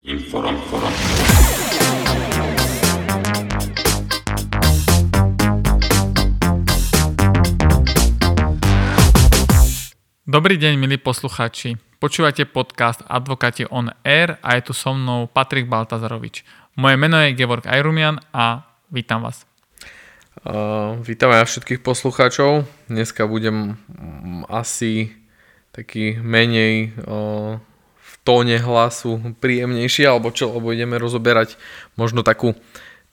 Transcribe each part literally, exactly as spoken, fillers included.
Inform, forum. Dobrý deň, milí poslucháči. Počúvate podcast Advokáti on Air a je tu so mnou Patrik Baltazarovič. Moje meno je Gevork Ajrumian a vítam vás. Uh, vítam aj všetkých poslucháčov. Dneska budem um, asi taký menej... Uh, tóne hlasu príjemnejšie, alebo čo, lebo ideme rozoberať možno takú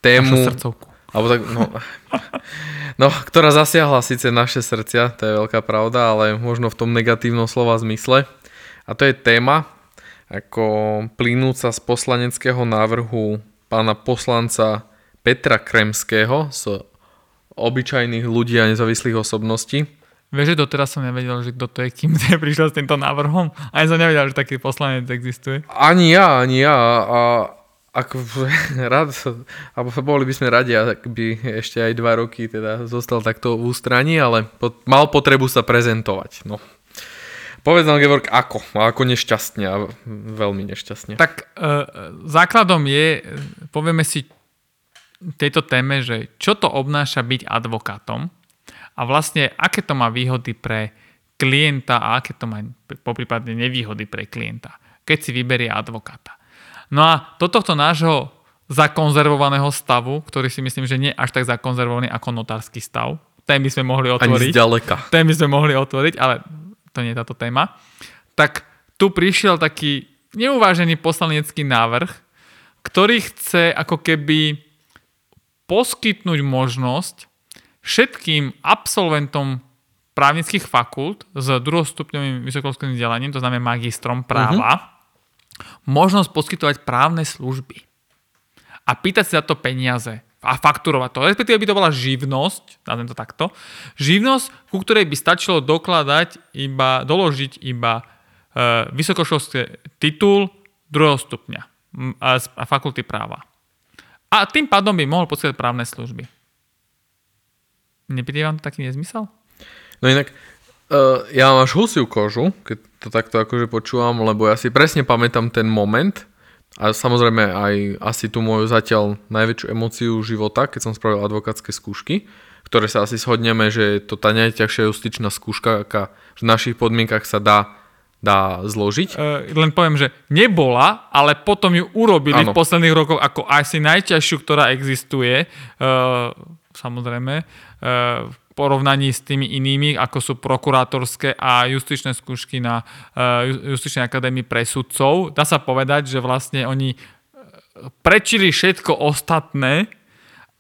tému... Našu srdcovku. Alebo tak, no, no, ktorá zasiahla síce naše srdcia, to je veľká pravda, ale možno v tom negatívnom slova zmysle. A to je téma, ako plynúca z poslaneckého návrhu pána poslanca Petra Kremského z Obyčajných ľudí a nezávislých osobností. Vieš, že doteraz som nevedel, že kto to je, kým to je prišiel s týmto návrhom? Ani som nevedel, že taký poslanec existuje. Ani ja, ani ja. A ako rád, alebo boli by sme radi, ak by ešte aj dva roky teda zostal takto v ústraní, ale mal potrebu sa prezentovať. No. Povedz nám, Gevork, ako? Ako nešťastne a veľmi nešťastne. Tak e, základom je, povieme si tejto téme, že čo to obnáša byť advokátom. A vlastne, aké to má výhody pre klienta a aké to má poprípadne nevýhody pre klienta, keď si vyberie advokáta. No a do tohto nášho zakonzervovaného stavu, ktorý si myslím, že nie až tak zakonzervovaný ako notársky stav, ten by sme mohli otvoriť. Ani zďaleka. Ten by sme mohli otvoriť, ale to nie je táto téma. Tak tu prišiel taký neuvážený poslanecký návrh, ktorý chce ako keby poskytnúť možnosť všetkým absolventom právnických fakult s druhostupňovým vysokoškolským vzdelaním, to znamená magistrom práva, uh-huh. možnosť poskytovať právne služby a pýtať si za to peniaze a fakturovať to. Respektíve by to bola živnosť, nazvem to takto, živnosť, ku ktorej by stačilo dokladať iba, doložiť iba e, vysokoškolský titul druhého stupňa a, a fakulty práva. A tým pádom by mohol poskytovať právne služby. Nepýtaj vám to taký nezmysel? No inak, uh, ja mám až husiu kožu, keď to takto akože počúvam, lebo ja si presne pamätám ten moment a samozrejme aj asi tú moju zatiaľ najväčšiu emóciu života, keď som spravil advokátske skúšky, ktoré sa asi shodneme, že je to tá najťažšia justičná skúška, aká v našich podmienkach sa dá dá zložiť. E, len poviem, že nebola, ale potom ju urobili ano. V posledných rokoch ako asi najťažšiu, ktorá existuje. E, samozrejme, v porovnaní s tými inými, ako sú prokurátorské a justičné skúšky na Justičnej akadémii pre sudcov. Dá sa povedať, že vlastne oni prečili všetko ostatné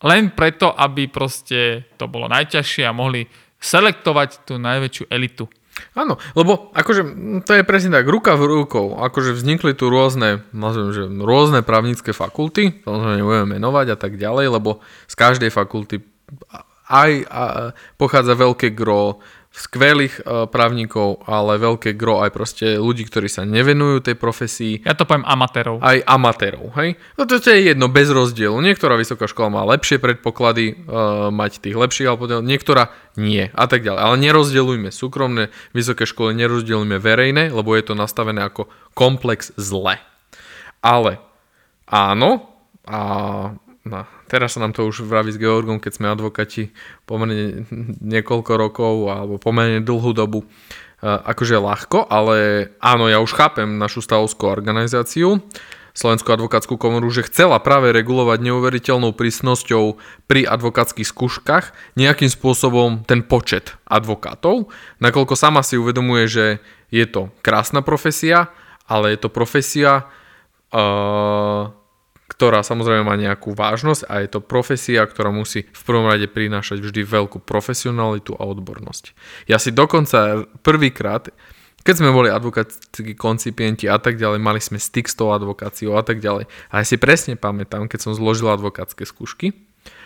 len preto, aby proste to bolo najťažšie a mohli selektovať tú najväčšiu elitu. Áno, lebo akože to je presne tak, ruka v rukou, akože vznikli tu rôzne, nazviem, že rôzne právnické fakulty, samozrejme nebudeme menovať a tak ďalej, lebo z každej fakulty aj a, pochádza veľké gro skvelých e, právnikov, ale veľké gro aj proste ľudí, ktorí sa nevenujú tej profesii. Ja to poviem amatérov. Aj amatérov, hej? No to, to je jedno, bez rozdielu. Niektorá vysoká škola má lepšie predpoklady e, mať tých lepších, ale niektorá nie a tak ďalej. Ale nerozdeľujme súkromné vysoké školy, nerozdeľujme verejné, lebo je to nastavené ako komplex zle. Ale áno, a... No, teraz sa nám to už vraví s Georgom, keď sme advokáti pomerne niekoľko rokov alebo pomerne dlhú dobu. E, akože ľahko, ale áno, ja už chápem našu stavovskú organizáciu, Slovenskú advokátsku komoru, že chcela práve regulovať neuveriteľnou prísnosťou pri advokátskych skúškach nejakým spôsobom ten počet advokátov, nakoľko sama si uvedomuje, že je to krásna profesia, ale je to profesia... E, ktorá samozrejme má nejakú vážnosť a je to profesia, ktorá musí v prvom rade prinášať vždy veľkú profesionalitu a odbornosť. Ja si dokonca prvýkrát, keď sme boli advokátsky koncipienti a tak ďalej, mali sme styk s tou advokáciou a tak ďalej. A ja si presne pamätám, keď som zložil advokátske skúšky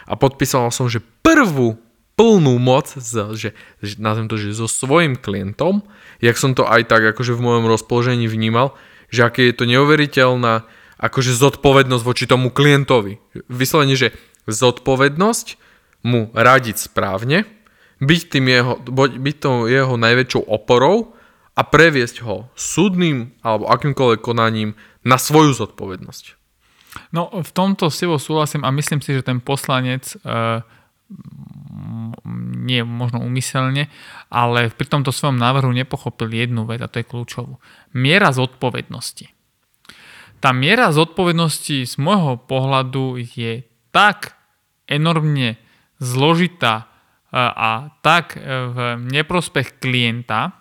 a podpísal som, že prvú plnú moc, že, že, nazvem to, že so svojím klientom, jak som to aj tak akože v mojom rozpoložení vnímal, že aké je to neuveriteľná akože zodpovednosť voči tomu klientovi. Vyslovene, že zodpovednosť mu radiť správne, byť, tým jeho, byť tou jeho najväčšou oporou a previesť ho súdnym alebo akýmkoľvek konaním na svoju zodpovednosť. No v tomto s tebou súhlasím a myslím si, že ten poslanec e, nie možno úmyselne, ale pri tomto svojom návrhu nepochopil jednu vec a to je kľúčovú. Miera zodpovednosti. Tá miera zodpovednosti z môjho pohľadu je tak enormne zložitá a tak v neprospech klienta,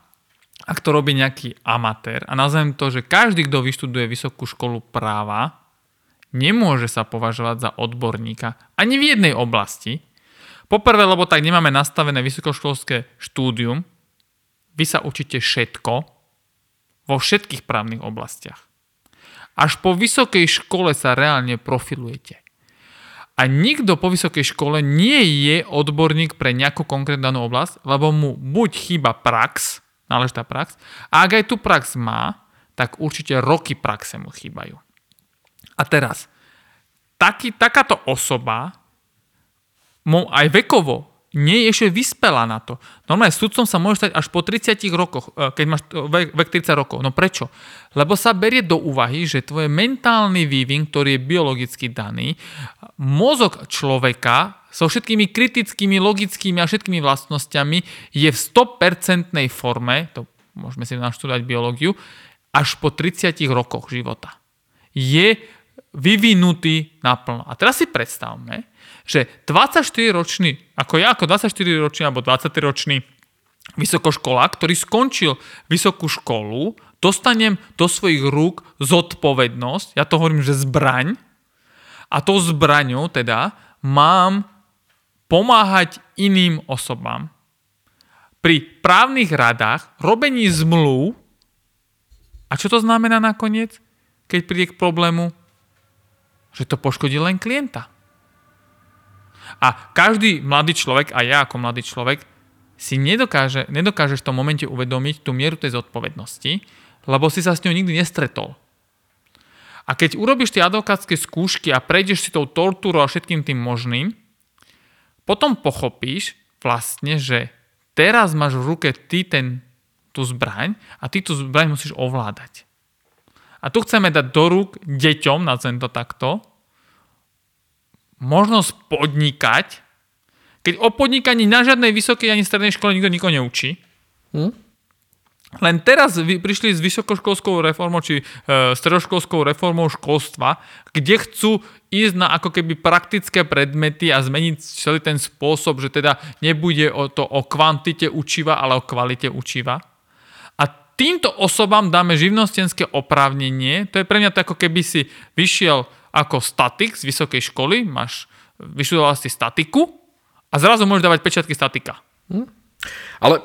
ak to robí nejaký amatér. A nazvem to, že každý, kto vyštuduje vysokú školu práva, nemôže sa považovať za odborníka ani v jednej oblasti. Poprvé, lebo tak nemáme nastavené vysokoškolské štúdium. Vy sa učíte všetko vo všetkých právnych oblastiach. Až po vysokej škole sa reálne profilujete. A nikto po vysokej škole nie je odborník pre nejakú konkrétnu danú oblasť, lebo mu buď chýba prax, náležitá prax, a ak aj tú prax má, tak určite roky praxe mu chýbajú. A teraz, taký, takáto osoba mu aj vekovo nie je ešte vyspelá na to. Normálne sudcom sa môže stať až po tridsiatich rokoch, keď máš vek tridsať rokov. No prečo? Lebo sa berie do úvahy, že tvoj mentálny vývin, ktorý je biologicky daný, mozog človeka so všetkými kritickými, logickými a všetkými vlastnosťami je v sto percent forme, to môžeme si naštudovať biológiu, až po tridsiatich rokoch života. Je vyvinutý naplno. A teraz si predstavme, že dvadsaťštyriročný, ako ja, ako dvadsaťštyriročný alebo dvadsaťtriročný vysokoškolák, ktorý skončil vysokú školu, dostanem do svojich rúk zodpovednosť, ja to hovorím, že zbraň, a tou zbraňou teda mám pomáhať iným osobám pri právnych radách, robení zmluv. A čo to znamená nakoniec, keď príde k problému? Že to poškodí len klienta. A každý mladý človek, a ja ako mladý človek, si nedokáže, nedokáže v tom momente uvedomiť tú mieru tej zodpovednosti, lebo si sa s ňou nikdy nestretol. A keď urobíš tie advokátske skúšky a prejdeš si tou tortúrou a všetkým tým možným, potom pochopíš vlastne, že teraz máš v ruke ty ten, tú zbraň a ty tú zbraň musíš ovládať. A tu chceme dať do rúk deťom, nazvem to takto, možnosť podnikať, keď o podnikaní na žiadnej vysokej ani strednej škole nikto nikoho neučí. Hm? Len teraz prišli s vysokoškolskou reformou či e, stredoškolskou reformou školstva, kde chcú ísť na ako keby praktické predmety a zmeniť celý ten spôsob, že teda nebude o to o kvantite učiva, ale o kvalite učiva. A týmto osobám dáme živnostenské oprávnenie. To je pre mňa to, ako keby si vyšiel ako statik z vysokej školy, máš, vyštudoval si statiku a zrazu môžeš dávať pečiatky statika. Hm? Ale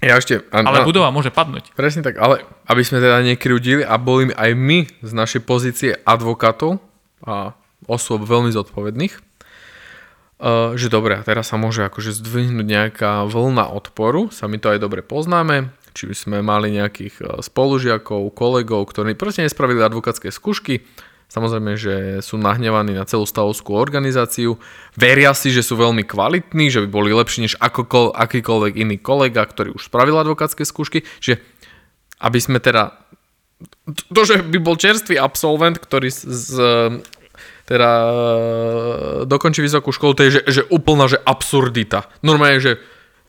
ja ešte... Ale na, budova môže padnúť. Presne tak, ale aby sme teda nekryudili a boli aj my z našej pozície advokátov a osôb veľmi zodpovedných, uh, že dobre, teraz sa môže akože zdvihnúť nejaká vlna odporu, sa my to aj dobre poznáme, či sme mali nejakých spolužiakov, kolegov, ktorí proste nespravili advokátske skúšky. Samozrejme, že sú nahnevaní na celú stavovskú organizáciu, veria si, že sú veľmi kvalitní, že by boli lepší než akokol, akýkoľvek iný kolega, ktorý už spravil advokátske skúšky. Že aby sme teda... To, že by bol čerstvý absolvent, ktorý z, z, teda dokončí vysokú školu, to je že, že úplná že absurdita. Normálne, že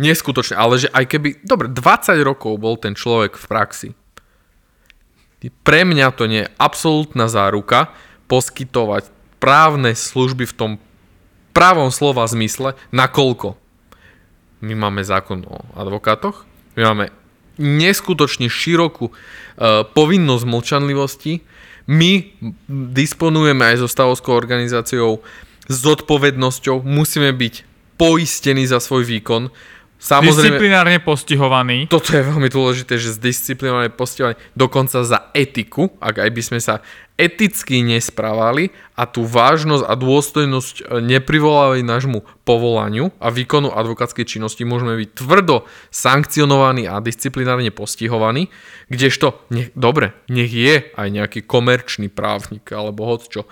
neskutočné, ale že aj keby... Dobre, dvadsať rokov bol ten človek v praxi. Pre mňa to nie je absolútna záruka poskytovať právne služby v tom právom slova zmysle, nakoľko my máme zákon o advokátoch, my máme neskutočne širokú e, povinnosť mlčanlivosti, my disponujeme aj so stavovskou organizáciou s zodpovednosťou, musíme byť poistení za svoj výkon. Samozrejme, disciplinárne postihovaný. Toto je veľmi dôležité, že disciplinárne postihovaný, dokonca za etiku, ak aj by sme sa eticky nesprávali a tú vážnosť a dôstojnosť neprivolali nášmu povolaniu a výkonu advokátskej činnosti, môžeme byť tvrdo sankcionovaní a disciplinárne postihovaní, kdežto, nech, dobre, nech je aj nejaký komerčný právnik alebo hocčo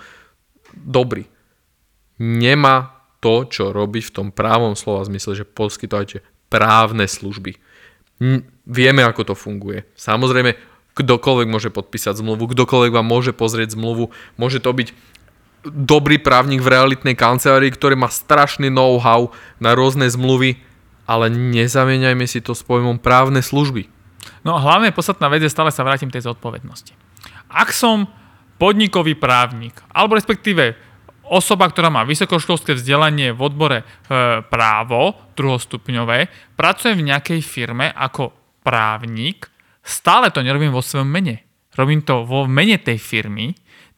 dobrý. Nemá to, čo robí v tom právom slova zmysle, že poskytovate právne služby. Vieme, ako to funguje. Samozrejme, Kdokoľvek môže podpísať zmluvu, kdokoľvek vám môže pozrieť zmluvu. Môže to byť dobrý právnik v realitnej kancelárii, ktorý má strašný know-how na rôzne zmluvy, ale nezamieňajme si to s pojmom právne služby. No a hlavne podstatná vec je, stále sa vrátim tej zodpovednosti. Ak som podnikový právnik, alebo respektíve osoba, ktorá má vysokoškolské vzdelanie v odbore e, právo, druhostupňové, pracuje v nejakej firme ako právnik, stále to nerobím vo svojom mene. Robím to vo mene tej firmy.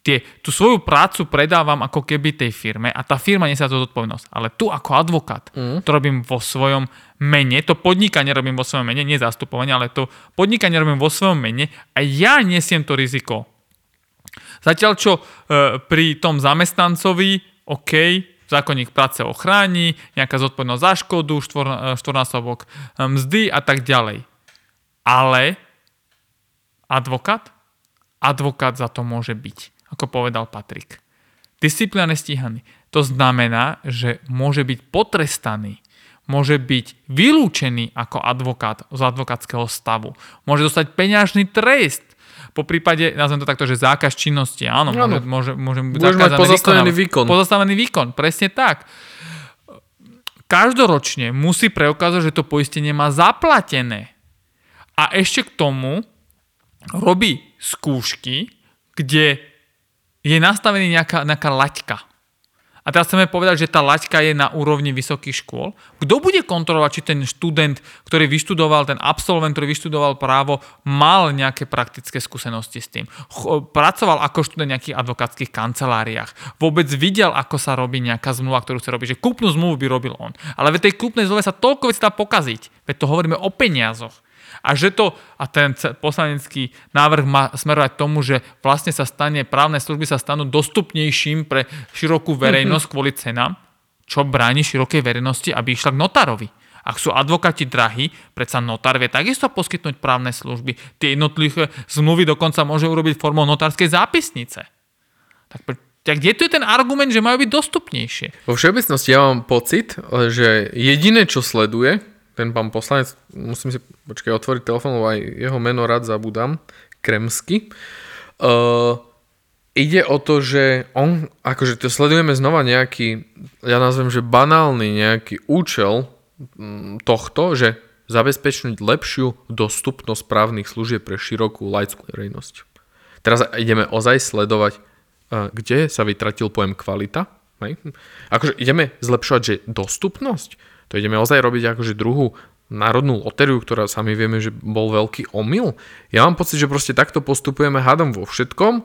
Tie, tú svoju prácu predávam ako keby tej firme a tá firma nesie tú zodpovednosť. Ale tu ako advokát mm. to robím vo svojom mene. To podnikanie robím vo svojom mene, nie zastupovanie, ale to podnikanie robím vo svojom mene a ja nesiem to riziko. Zatiaľ čo e, pri tom zamestnancovi, OK, zákonník práce ochráni, nejaká zodpovednosť za škodu, štvor, štvornásobok mzdy a tak ďalej. Ale advokát? Advokát za to môže byť. Ako povedal Patrik. Disciplinárne stíhaný. To znamená, že môže byť potrestaný, môže byť vylúčený ako advokát z advokátskeho stavu. Môže dostať peňažný trest. Po prípade, nazvem to takto, že zákaz činnosti. Áno, môže, môže, môže byť zakázaný pozastavený výkon. Pozastavený výkon, presne tak. Každoročne musí preukázať, že to poistenie má zaplatené. A ešte k tomu robí skúšky, kde je nastavený nejaká, nejaká laťka. A teraz chceme povedať, že tá laťka je na úrovni vysokých škôl. Kto bude kontrolovať, či ten študent, ktorý vyštudoval, ten absolvent, ktorý vyštudoval právo, mal nejaké praktické skúsenosti s tým? Pracoval ako študent v nejakých advokátskych kanceláriách. Vôbec videl, ako sa robí nejaká zmluva, ktorú chce robiť. Že kúpnu zmluvu by robil on. Ale v tej kúpnej zmluve sa toľko vecí dá pokaziť. Veď to hovoríme o peniazoch. A že to, a ten poslanecký návrh má smerovať tomu, že vlastne sa stane, právne služby sa stanú dostupnejším pre širokú verejnosť kvôli cenám, čo bráni širokej verejnosti, aby išla k notárovi. Ak sú advokáti drahí, predsa notár vie takisto poskytnúť právne služby. Tie jednotlivé zmluvy dokonca môže urobiť formou notárskej zápisnice. Tak pre... Tak kde tu je ten argument, že majú byť dostupnejšie? Vo všeobecnosti ja mám pocit, že jediné, čo sleduje ten pán poslanec, musím si počkaj otvoriť telefón, lebo aj jeho meno rád zabudám, Kremský. Uh, ide o to, že on, akože to sledujeme znova nejaký, ja nazvem, že banálny nejaký účel tohto, že zabezpečiť lepšiu dostupnosť právnych služieb pre širokú laickú verejnosť. Teraz ideme ozaj sledovať, uh, kde sa vytratil pojem kvalita. Hej? Akože ideme zlepšovať, že dostupnosť. To ideme ozaj robiť akože druhú národnú lotériu, ktorá sami vieme, že bol veľký omyl. Ja mám pocit, že proste takto postupujeme hádam vo všetkom, uh,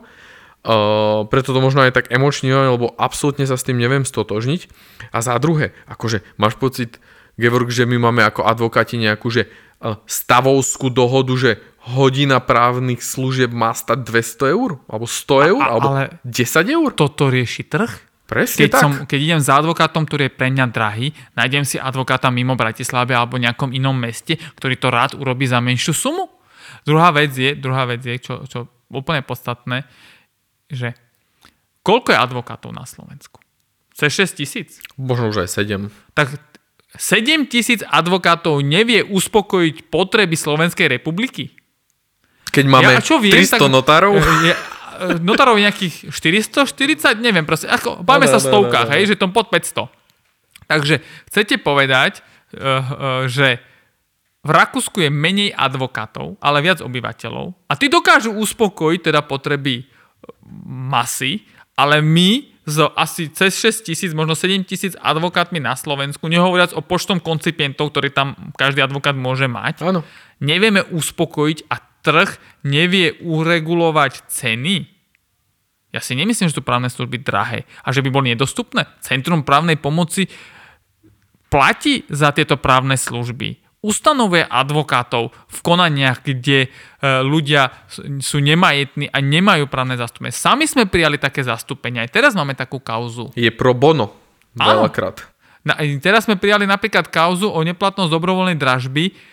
preto to možno aj tak emočne, lebo absolútne sa s tým neviem stotožniť. A za druhé, akože máš pocit, Gevork, že my máme ako advokáti nejakú že, uh, stavovskú dohodu, že hodina právnych služieb má stať dvesto eur, alebo sto eur, a, a, alebo desať eur. Toto rieši trh? Presne keď, som, keď idem za advokátom, ktorý je pre mňa drahý, nájdem si advokáta mimo Bratislave alebo nejakom inom meste, ktorý to rád urobí za menšiu sumu. Druhá vec je, druhá vec je čo, čo úplne podstatné, že koľko je advokátov na Slovensku? šesť tisíc? Možno už aj sedem. Tak sedem tisíc advokátov nevie uspokojiť potreby Slovenskej republiky? Keď máme ja, viem, tristo tak, notárov? Ja, notárov nejakých štyristo štyridsať, neviem, proste, ako, báme no, sa v no, stovkách, no, no, no. Hej, že tom pod päťsto. Takže chcete povedať, uh, uh, že v Rakúsku je menej advokátov, ale viac obyvateľov a tí dokážu uspokojiť teda potreby masy, ale my z asi cez šesť tisíc, možno sedem tisíc advokátmi na Slovensku, nehovoriac o počtom koncipientov, ktorý tam každý advokát môže mať, ano. Nevieme uspokojiť a trh nevie uregulovať ceny. Ja si nemyslím, že sú právne služby drahé a že by boli nedostupné. Centrum právnej pomoci platí za tieto právne služby. Ustanovuje advokátov v konaniach, kde ľudia sú nemajetní a nemajú právne zastúpenie. Sami sme prijali také zastúpenie. Aj teraz máme takú kauzu. Je pro bono. Veľakrát. Teraz sme prijali napríklad kauzu o neplatnosť dobrovoľnej dražby,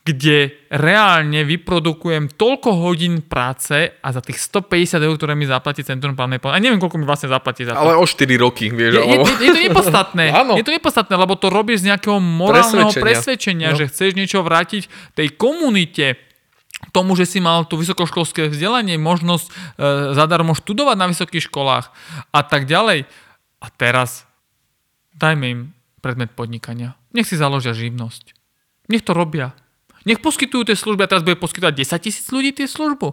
kde reálne vyprodukujem toľko hodín práce a za tých stopäťdesiat eur, ktoré mi zaplatí Centrum právnej pomoci. A neviem, koľko mi vlastne zaplatí za to. Ale o štyri roky, vieš. Je, je, je to nepodstatné. Je to nepodstatné, lebo to robíš z nejakého morálneho presvedčenia, presvedčenia no. Že chceš niečo vrátiť tej komunite, tomu, že si mal tú vysokoškolské vzdelanie, možnosť e, zadarmo študovať na vysokých školách a tak ďalej. A teraz dajme im predmet podnikania. Nech si založia živnosť. Nech to robia. Nech poskytujú tie služby a teraz bude poskytovať desať tisíc ľudí tie službu.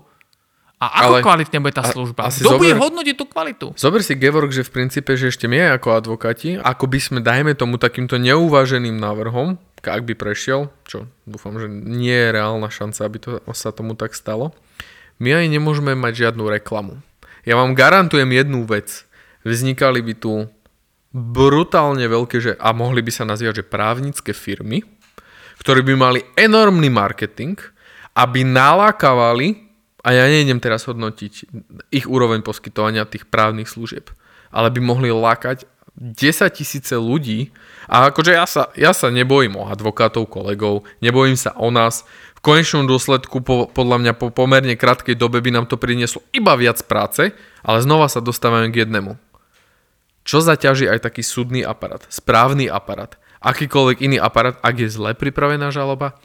A ako ale, kvalitne bude tá a, služba? Kto bude hodnotiť tú kvalitu? Zober si, Gevork, že v princípe, že ešte my ako advokáti, ako by sme, dajme tomu, takýmto neuváženým návrhom, ak by prešiel, čo dúfam, že nie je reálna šanca, aby to, sa tomu tak stalo, my aj nemôžeme mať žiadnu reklamu. Ja vám garantujem jednu vec. Vznikali by tu brutálne veľké, že, a mohli by sa nazývať, že právnické firmy, ktoré by mali enormný marketing, aby nalákavali. A ja nejdem teraz hodnotiť ich úroveň poskytovania tých právnych služieb. Ale by mohli lákať desaťtisíce ľudí. A akože ja sa, ja sa nebojím o advokátov, kolegov, nebojím sa o nás. V konečnom dôsledku po, podľa mňa po pomerne krátkej dobe by nám to prinieslo iba viac práce, ale znova sa dostávame k jednému. Čo zaťaží aj taký súdny aparát, správny aparát, akýkoľvek iný aparát, ak je zle pripravená žaloba,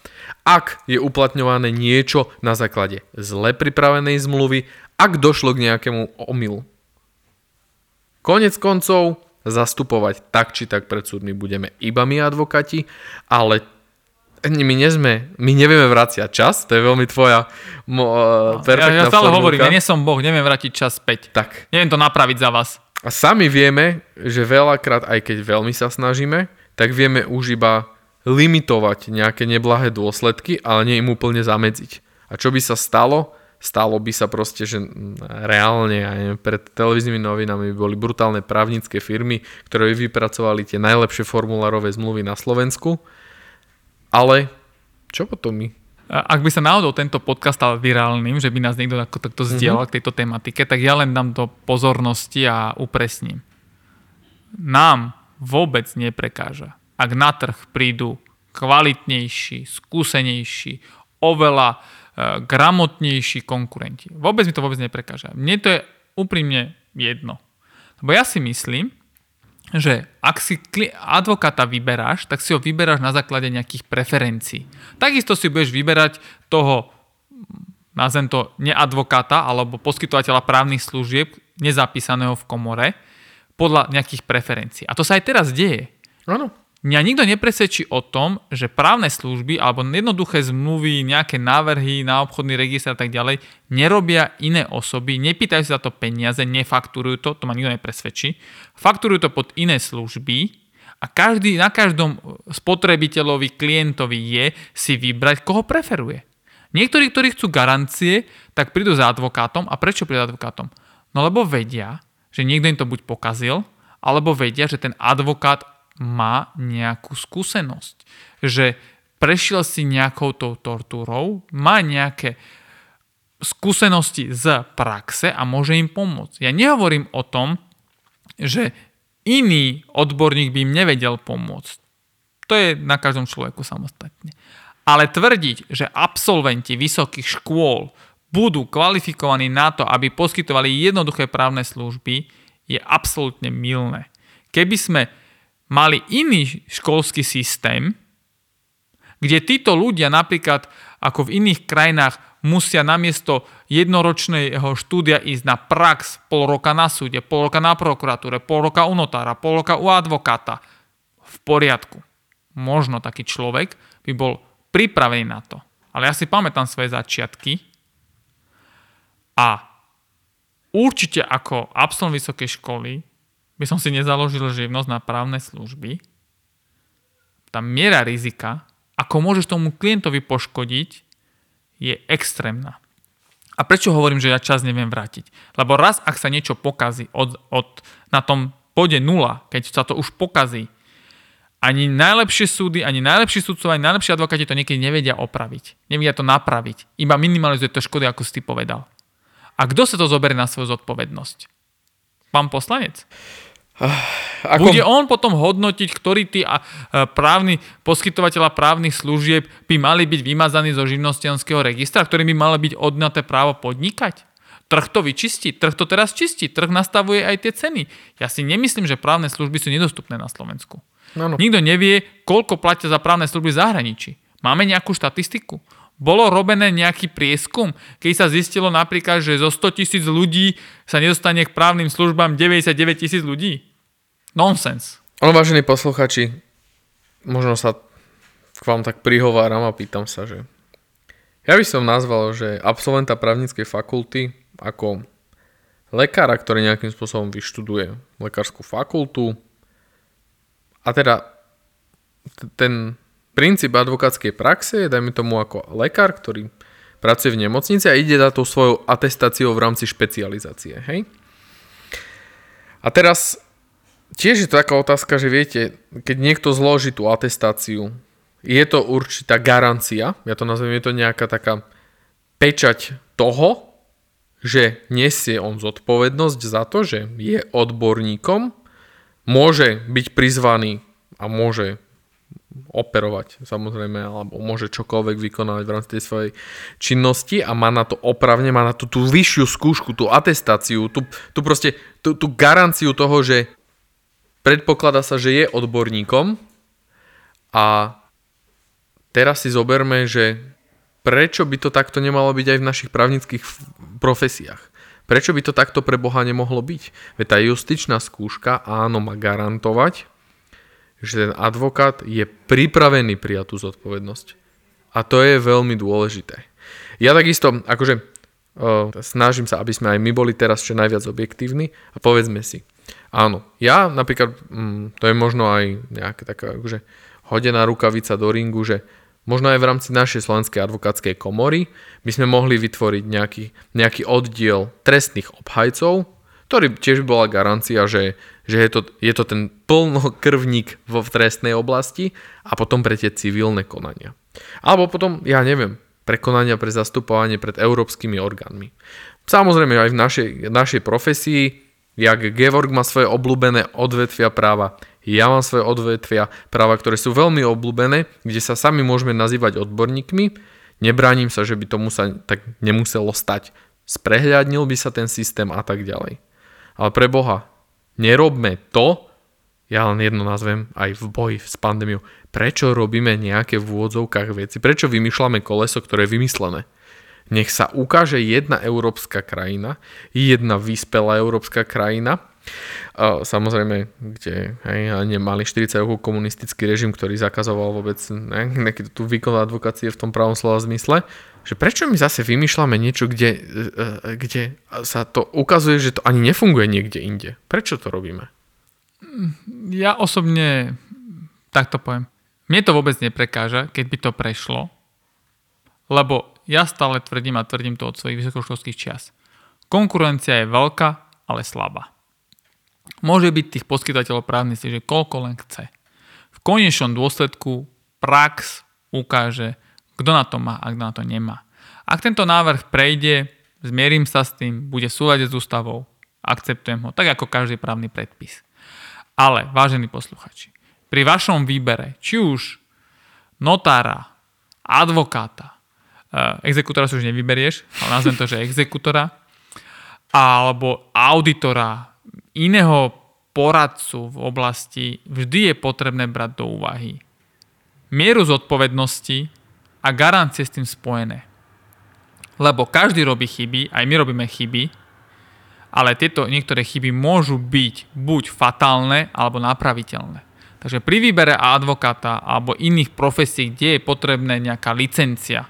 ak je uplatňované niečo na základe zle pripravenej zmluvy, ak došlo k nejakému omylu. Konec koncov, zastupovať tak či tak pred súdmi budeme iba my advokáti, ale my, nezme, my nevieme vraciať čas, to je veľmi tvoja mo, perfektná formulka. Ja, ja stále hovorím, ja nie som Boh, neviem vrátiť čas späť. Tak. Neviem to napraviť za vás. A sami vieme, že veľakrát, aj keď veľmi sa snažíme, tak vieme už iba limitovať nejaké neblahé dôsledky, ale nie im úplne zamedziť. A čo by sa stalo? Stalo by sa proste, že reálne, ja neviem, pred televíznymi novinami boli brutálne právnické firmy, ktoré vypracovali tie najlepšie formulárové zmluvy na Slovensku. Ale čo potom my? Ak by sa náhodou tento podcast stal virálnym, že by nás niekto takto mm-hmm. zdieľal k tejto tematike, tak ja len dám do pozornosti a upresním. Nám vôbec neprekáža, ak na trh prídu kvalitnejší, skúsenejší, oveľa e, gramotnejší konkurenti. Vôbec mi to vôbec neprekáža. Mne to je úprimne jedno. Lebo ja si myslím, že ak si advokáta vyberáš, tak si ho vyberáš na základe nejakých preferencií. Takisto si budeš vyberať toho, nazvem to, neadvokáta alebo poskytovateľa právnych služieb nezapísaného v komore, podľa nejakých preferencií. A to sa aj teraz deje. Áno. Mňa nikto nepresvedčí o tom, že právne služby alebo jednoduché zmluvy, nejaké návrhy na obchodný register a tak ďalej nerobia iné osoby, nepýtajú sa za to peniaze, nefakturujú to, to ma nikto nepresvedčí. Fakturujú to pod iné služby a každý, na každom spotrebiteľovi, klientovi je si vybrať, koho preferuje. Niektorí, ktorí chcú garancie, tak prídu za advokátom. A prečo prídu za advokátom? No lebo vedia, že niekto im to buď pokazil, alebo vedia, že ten advokát má nejakú skúsenosť. Že prešiel si nejakou tou tortúrou, má nejaké skúsenosti z praxe a môže im pomôcť. Ja nehovorím o tom, že iný odborník by im nevedel pomôcť. To je na každom človeku samostatne. Ale tvrdiť, že absolventi vysokých škôl budú kvalifikovaní na to, aby poskytovali jednoduché právne služby, je absolútne mylné. Keby sme mali iný školský systém, kde títo ľudia napríklad, ako v iných krajinách, musia namiesto jednoročného štúdia ísť na prax, pol roka na súde, pol roka na prokuratúre, pol roka u notára, pol roka u advokáta. V poriadku. Možno taký človek by bol pripravený na to. Ale ja si pamätám svoje začiatky, a určite ako absolvent vysokej školy by som si nezaložil živnosť na právne služby. Tá miera rizika, ako môžeš tomu klientovi poškodiť, je extrémna. A prečo hovorím, že ja čas neviem vrátiť? Lebo raz, ak sa niečo pokazí od, od, na tom bode nula, keď sa to už pokazí, ani najlepšie súdy, ani najlepší sudcovia, ani najlepší advokáti to niekedy nevedia opraviť. Nevedia to napraviť. Iba minimalizuje to škody, ako si ty povedal. A kto sa to zoberie na svoju zodpovednosť? Pán poslanec? Ako... Bude on potom hodnotiť, ktorí tí právni, poskytovateľa právnych služieb by mali byť vymazaní zo živnostianskeho registra, ktorým by malo byť odňaté právo podnikať? Trh to vyčistí, trh to teraz čistí, trh nastavuje aj tie ceny. Ja si nemyslím, že právne služby sú nedostupné na Slovensku. No, no. Nikto nevie, koľko platia za právne služby v zahraničí. Máme nejakú štatistiku? Bolo robené nejaký prieskum, keď sa zistilo napríklad, že zo sto tisíc ľudí sa nedostane k právnym službám deväťdesiatdeväť tisíc ľudí? Nonsense. Ono, vážení posluchači, možno sa k vám tak prihováram a pýtam sa, že ja by som nazval, že absolventa právnickej fakulty ako lekára, ktorý nejakým spôsobom vyštuduje lekárskú fakultu, a teda t- ten princíp advokátskej praxe je, dajme tomu, ako lekár, ktorý pracuje v nemocnici a ide za tou svojou atestáciou v rámci špecializácie. Hej? A teraz tiež je to taká otázka, že viete, keď niekto zloží tú atestáciu, je to určitá garancia, ja to nazvem, je to nejaká taká pečať toho, že nesie on zodpovednosť za to, že je odborníkom, môže byť prizvaný a môže operovať, samozrejme, alebo môže čokoľvek vykonávať v rámci tej svojej činnosti a má na to opravne, má na to tú vyššiu skúšku, tú atestáciu, tú, tú proste, tú, tú garanciu toho, že predpokladá sa, že je odborníkom. A teraz si zoberme, že prečo by to takto nemalo byť aj v našich právnických profesiách? Prečo by to takto pre Boha nemohlo byť? Veď tá justičná skúška, áno, má garantovať, že ten advokát je pripravený prijať tú zodpovednosť. A to je veľmi dôležité. Ja takisto, akože uh, snažím sa, aby sme aj my boli teraz čo najviac objektívni a povedzme si, áno, ja napríklad, mm, to je možno aj nejaká taká akože hodená rukavica do ringu, že možno aj v rámci našej Slovenskej advokátskej komory by sme mohli vytvoriť nejaký, nejaký oddiel trestných obhajcov, ktorý tiež bola garancia, že, že je, to, je to ten plnokrvník vo trestnej oblasti a potom pre tie civilné konania. Alebo potom, ja neviem, pre konania pre zastupovanie pred európskymi orgánmi. Samozrejme aj v našej, našej profesii, jak Gevork má svoje obľúbené odvetvia práva, ja mám svoje odvetvia práva, ktoré sú veľmi obľúbené, kde sa sami môžeme nazývať odborníkmi. Nebránim sa, že by tomu sa tak nemuselo stať. Sprehľadnil by sa ten systém a tak ďalej. Ale pre Boha, nerobme to, ja len jedno nazvem aj v boji s pandémiou, prečo robíme nejaké v úvodzovkách veci, prečo vymýšľame koleso, ktoré je vymyslené. Nech sa ukáže jedna európska krajina, jedna vyspelá európska krajina, samozrejme, kde hej, nemali štyridsať rokov komunistický režim, ktorý zakazoval vôbec nejaký tu výkon advokácie v tom pravom slova zmysle, že prečo my zase vymýšľame niečo, kde, kde sa to ukazuje, že to ani nefunguje niekde inde. Prečo to robíme? Ja osobne takto poviem. Mne to vôbec neprekáža, keď by to prešlo, lebo ja stále tvrdím a tvrdím to od svojich vysokoškolských čias. Konkurencia je veľká, ale slabá. Môže byť tých poskytateľov právnych služieb koľko len chce. V konečnom dôsledku prax ukáže, kto na to má a kto na to nemá. Ak tento návrh prejde, zmierim sa s tým, bude v súlade s ústavou, akceptujem ho, tak ako každý právny predpis. Ale, vážení posluchači, pri vašom výbere, či už notára, advokáta, exekutora si už nevyberieš, ale nazvem to, že exekutora, alebo auditora, iného poradcu v oblasti, vždy je potrebné brať do úvahy mieru zodpovednosti a garancie s tým spojené. Lebo každý robí chyby, aj my robíme chyby, ale tieto niektoré chyby môžu byť buď fatálne, alebo napraviteľné. Takže pri výbere advokáta alebo iných profesí, kde je potrebné nejaká licencia,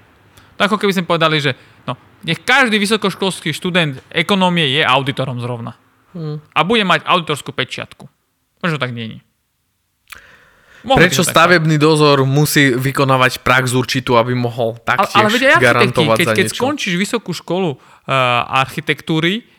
tak ako keby sme povedali, že no, nech každý vysokoškolský študent ekonómie je auditorom zrovna. Hmm. A bude mať auditorskú pečiatku. Prečo tak nie je? Prečo stavebný tak? dozor musí vykonávať prax určitú, aby mohol taktiež ale, ale veď garantovať keď, za keď niečo? Keď skončíš vysokú školu uh, architektúry,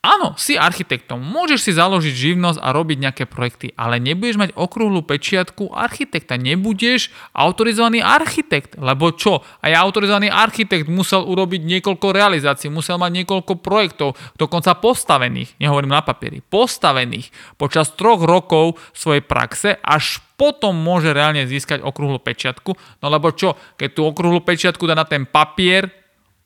áno, si architektom. Môžeš si založiť živnosť a robiť nejaké projekty, ale nebudeš mať okrúhlu pečiatku architekta. Nebudeš autorizovaný architekt. Lebo čo? Aj autorizovaný architekt musel urobiť niekoľko realizácií, musel mať niekoľko projektov, dokonca postavených, nehovorím na papieri, postavených počas troch rokov svojej praxe, až potom môže reálne získať okrúhlu pečiatku. No lebo čo? Keď tú okrúhlu pečiatku dá na ten papier,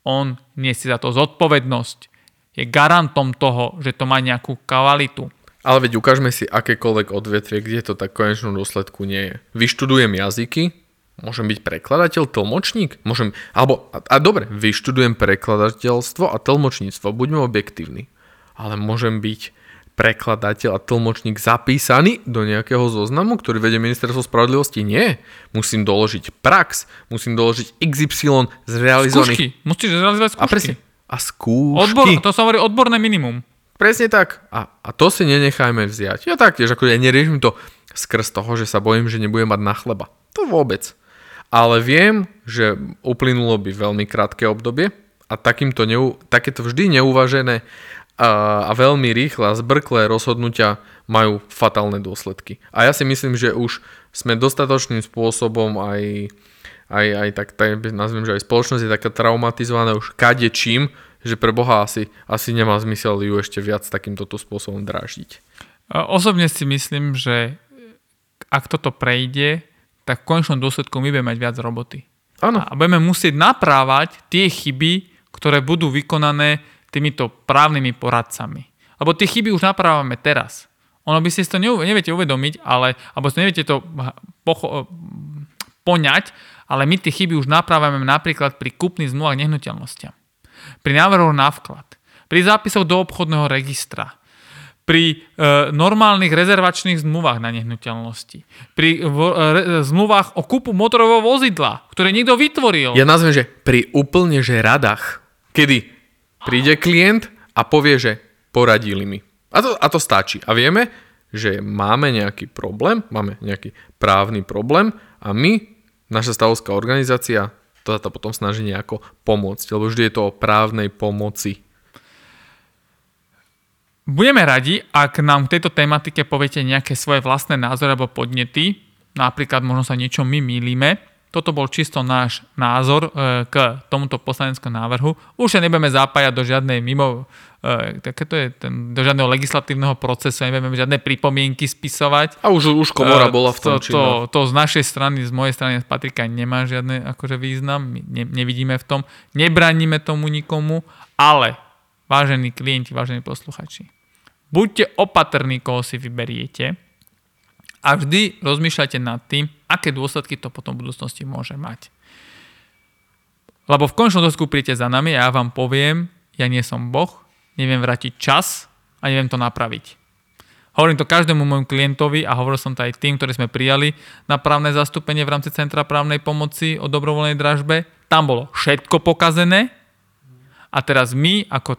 on nesie za to zodpovednosť. Je garantom toho, že to má nejakú kvalitu. Ale veď ukážme si akékoľvek odvetvie, kde to tak v konečnom dôsledku nie je. Vyštudujem jazyky, Môžem byť prekladateľ, tlmočník? Môžem, alebo, a, a dobre, vyštudujem prekladateľstvo a tlmočníctvo, buďme objektívni. Ale môžem byť prekladateľ a tlmočník zapísaný do nejakého zoznamu, ktorý vedie ministerstvo spravodlivosti? Nie. Musím doložiť prax, musím doložiť iks ypsilon zrealizovaných... Skúšky. Musíš zrealizovať skúšky. A presne. A skúšky. Odbor, to sa hovorí odborné minimum. Presne tak. A, a to si nenechajme vziať. Ja taktiež, ako ja neriešim to skrz toho, že sa bojím, že nebudem mať na chleba. To vôbec. Ale viem, že uplynulo by veľmi krátke obdobie a takýmto neu, takéto vždy neuvažené a, a veľmi rýchle a zbrklé rozhodnutia majú fatálne dôsledky. A ja si myslím, že už sme dostatočným spôsobom aj, aj, aj tak, tak nazviem, že aj spoločnosť je taká traumatizovaná už kadečím, že pre Boha asi, asi nemá zmysel ju ešte viac takýmto spôsobom dráždiť. Osobne si myslím, že ak toto prejde, tak v konečnom dôsledku my budeme mať viac roboty. Áno. A budeme musieť naprávať tie chyby, ktoré budú vykonané týmito právnymi poradcami. Lebo tie chyby už naprávame teraz. Ono by ste si to neviete uvedomiť, ale, alebo si neviete to pocho- poňať, ale my tie chyby už naprávame napríklad pri kúpnych zmluvách nehnuteľnostiam, pri návrhoch na vklad, pri zápisoch do obchodného registra, pri e, normálnych rezervačných zmluvách na nehnuteľnosti, pri e, e, zmluvách o kúpu motorového vozidla, ktoré niekto vytvoril. Ja nazvem, že pri úplne že radách, kedy príde klient a povie, že poradili mi. A to, a to stačí. A vieme, že máme nejaký problém, máme nejaký právny problém a my, naša stavovská organizácia, to sa to potom snaží nejako pomôcť, lebo vždy je to o právnej pomoci. Budeme radi, ak nám v tejto tematike poviete nejaké svoje vlastné názory alebo podnety. Napríklad možno sa niečo my mýlime. Toto bol čisto náš názor k tomuto poslaneckému návrhu. Už sa nebudeme zapájať do žiadnej mimo, takéto je ten, do žiadneho legislatívneho procesu, nebudeme žiadne pripomienky spisovať. A už, už komora bola v tom činu. To, to, to z našej strany, z mojej strany, z Patrika nemá žiadny akože význam. My ne, nevidíme v tom, nebraníme tomu nikomu, ale vážení klienti, vážení posluchači, buďte opatrní, koho si vyberiete a vždy rozmýšľajte nad tým, aké dôsledky to potom v budúcnosti môže mať. Lebo v končnom dôsledku príjete za nami a ja vám poviem, ja nie som Boh, neviem vrátiť čas a neviem to napraviť. Hovorím to každému môjmu klientovi a hovoril som to aj tým, ktorí sme prijali na právne zastúpenie v rámci Centra právnej pomoci o dobrovoľnej dražbe. Tam bolo všetko pokazené a teraz my ako,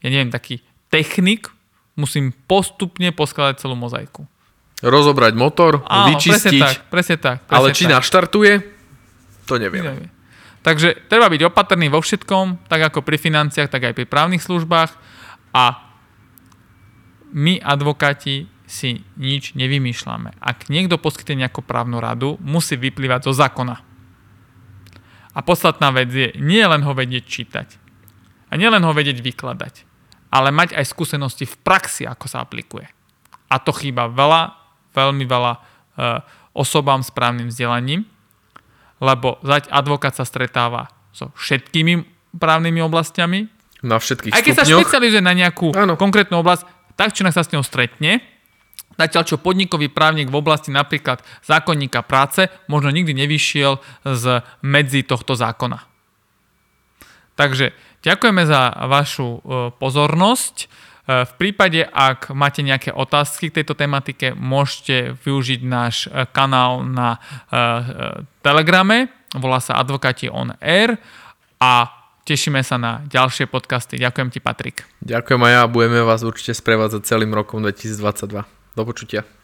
ja neviem, taký technik, musím postupne poskladať celú mozaiku. Rozobrať motor, áno, vyčistiť. Presne tak, presne tak. Presne ale či tak. Naštartuje, to nevieme. Neviem. Takže treba byť opatrný vo všetkom, tak ako pri financiách, tak aj pri právnych službách. A my, advokáti, si nič nevymýšľame. Ak niekto poskytne nejakú právnu radu, musí vyplývať zo zákona. A podstatná vec je nie len ho vedieť čítať a nie len ho vedieť vykladať, ale mať aj skúsenosti v praxi, ako sa aplikuje. A to chýba veľa, veľmi veľa e, osobám s právnym vzdelaním, lebo zať advokát sa stretáva so všetkými právnymi oblastiami. Na všetkých stupňoch. Aj keď sa špecializuje na nejakú áno. konkrétnu oblasť, tak či inak sa s ňou stretne. Zatiaľ, čo podnikový právnik v oblasti napríklad zákonníka práce možno nikdy nevyšiel z medzi tohto zákona. Takže ďakujeme za vašu pozornosť. V prípade, ak máte nejaké otázky k tejto tematike, môžete využiť náš kanál na Telegrame. Volá sa Advokáti on Air a tešíme sa na ďalšie podcasty. Ďakujem ti, Patrik. Ďakujem aj ja a budeme vás určite sprevádzať celým rokom dvetisícdvadsaťdva. Do počutia.